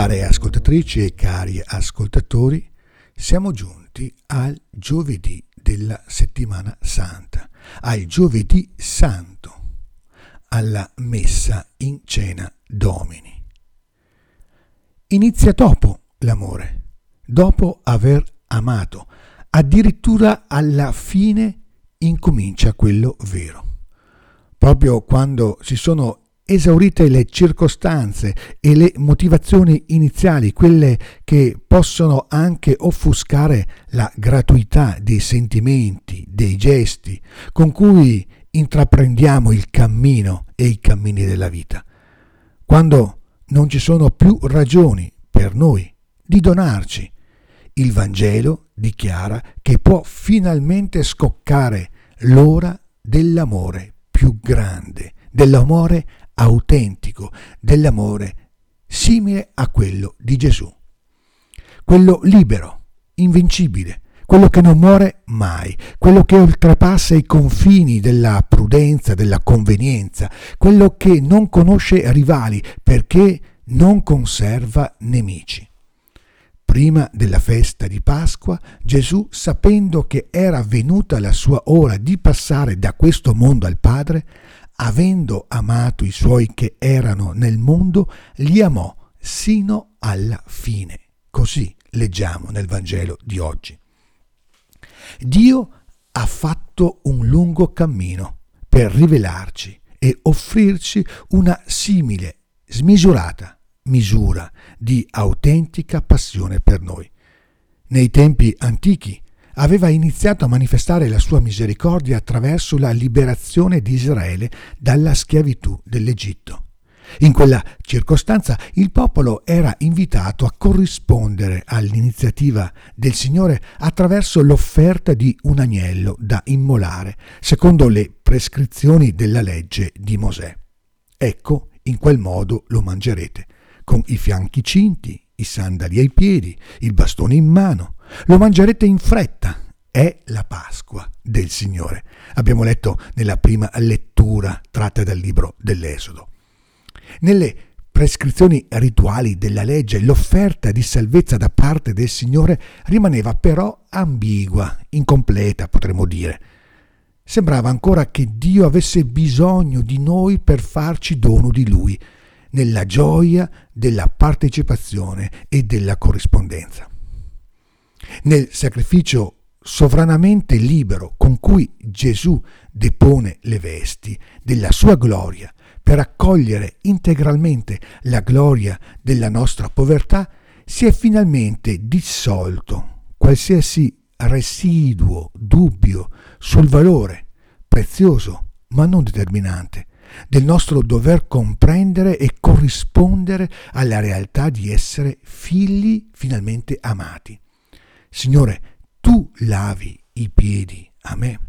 Care ascoltatrici e cari ascoltatori, siamo giunti al giovedì della settimana santa, al giovedì santo, alla messa in cena Domini. Inizia dopo l'amore, dopo aver amato, addirittura alla fine incomincia quello vero. Proprio quando si sono esaurite le circostanze e le motivazioni iniziali, quelle che possono anche offuscare la gratuità dei sentimenti, dei gesti con cui intraprendiamo il cammino e i cammini della vita, quando non ci sono più ragioni per noi di donarci, il Vangelo dichiara che può finalmente scoccare l'ora dell'amore più grande, dell'amore autentico, dell'amore simile a quello di Gesù, quello libero, invincibile, quello che non muore mai, quello che oltrepassa i confini della prudenza, della convenienza, quello che non conosce rivali perché non conserva nemici. Prima della festa di Pasqua, Gesù, sapendo che era venuta la sua ora di passare da questo mondo al Padre, avendo amato i suoi che erano nel mondo, li amò sino alla fine. Così leggiamo nel Vangelo di oggi. Dio ha fatto un lungo cammino per rivelarci e offrirci una simile, smisurata misura di autentica passione per noi. Nei tempi antichi aveva iniziato a manifestare la sua misericordia attraverso la liberazione di Israele dalla schiavitù dell'Egitto. In quella circostanza il popolo era invitato a corrispondere all'iniziativa del Signore attraverso l'offerta di un agnello da immolare, secondo le prescrizioni della legge di Mosè. Ecco, in quel modo lo mangerete, con i fianchi cinti, i sandali ai piedi, il bastone in mano. Lo mangerete in fretta, è la Pasqua del Signore. Abbiamo letto nella prima lettura tratta dal libro dell'Esodo. Nelle prescrizioni rituali della legge, l'offerta di salvezza da parte del Signore rimaneva però ambigua, incompleta, potremmo dire. Sembrava ancora che Dio avesse bisogno di noi per farci dono di Lui, nella gioia della partecipazione e della corrispondenza. Nel sacrificio sovranamente libero con cui Gesù depone le vesti della sua gloria per accogliere integralmente la gloria della nostra povertà, si è finalmente dissolto qualsiasi residuo dubbio sul valore, prezioso ma non determinante, del nostro dover comprendere e corrispondere alla realtà di essere figli finalmente amati. Signore, tu lavi i piedi a me.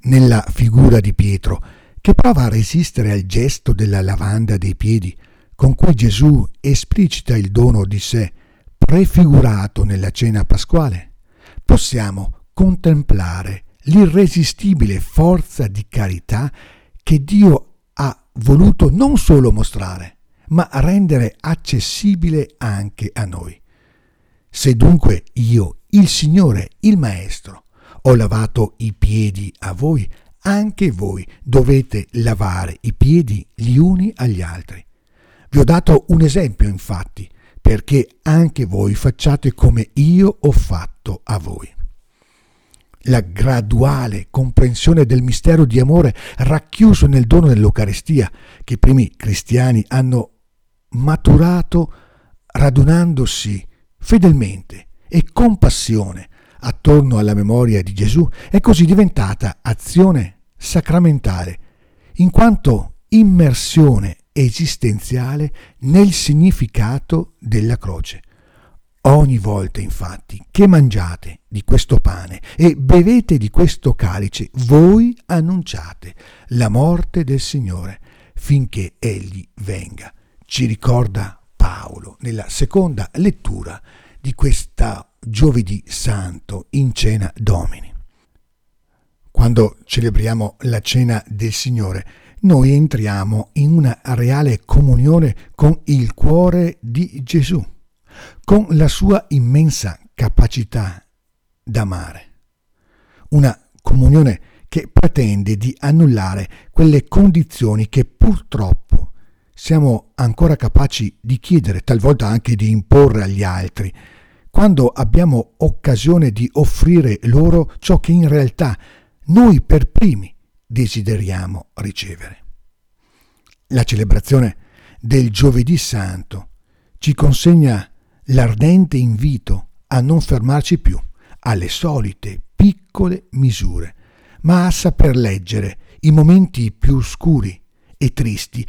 Nella figura di Pietro, che prova a resistere al gesto della lavanda dei piedi, con cui Gesù esplicita il dono di sé, prefigurato nella cena pasquale, possiamo contemplare l'irresistibile forza di carità che Dio ha voluto non solo mostrare, ma rendere accessibile anche a noi. Se dunque io, il Signore, il Maestro, ho lavato i piedi a voi, anche voi dovete lavare i piedi gli uni agli altri. Vi ho dato un esempio, infatti, perché anche voi facciate come io ho fatto a voi. La graduale comprensione del mistero di amore racchiuso nel dono dell'Eucaristia, che i primi cristiani hanno maturato radunandosi fedelmente e con passione attorno alla memoria di Gesù, è così diventata azione sacramentale, in quanto immersione esistenziale nel significato della croce. Ogni volta, infatti, che mangiate di questo pane e bevete di questo calice, voi annunciate la morte del Signore finché Egli venga. Ci ricorda Paolo nella seconda lettura di questa giovedì santo in cena Domini. Quando celebriamo la cena del Signore noi entriamo in una reale comunione con il cuore di Gesù, con la sua immensa capacità d'amare. Una comunione che pretende di annullare quelle condizioni che purtroppo siamo ancora capaci di chiedere, talvolta anche di imporre agli altri, quando abbiamo occasione di offrire loro ciò che in realtà noi per primi desideriamo ricevere. La celebrazione del Giovedì Santo ci consegna l'ardente invito a non fermarci più alle solite piccole misure, ma a saper leggere i momenti più oscuri e tristi,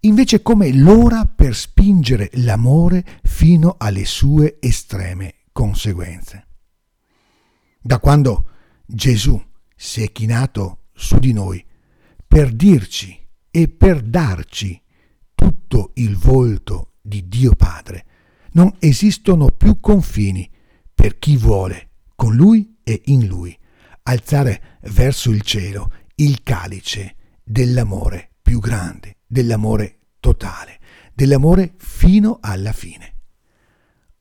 invece come l'ora per spingere l'amore fino alle sue estreme conseguenze. Da quando Gesù si è chinato su di noi per dirci e per darci tutto il volto di Dio Padre, non esistono più confini per chi vuole, con Lui e in Lui, alzare verso il cielo il calice dell'amore più grande, dell'amore totale, dell'amore fino alla fine.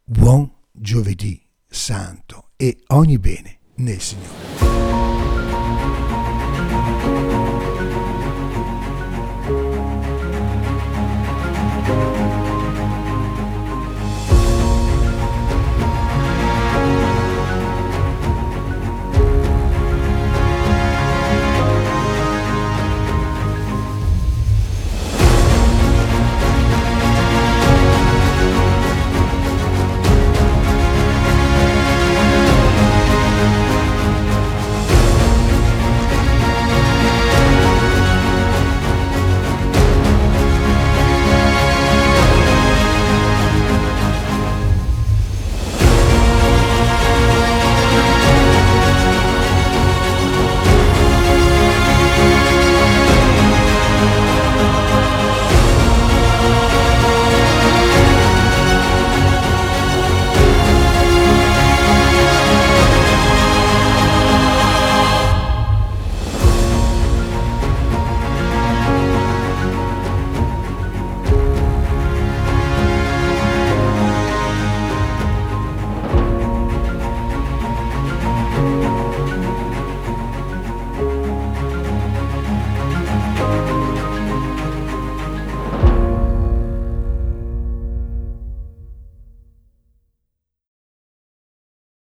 Buon Giovedì Santo e ogni bene nel Signore.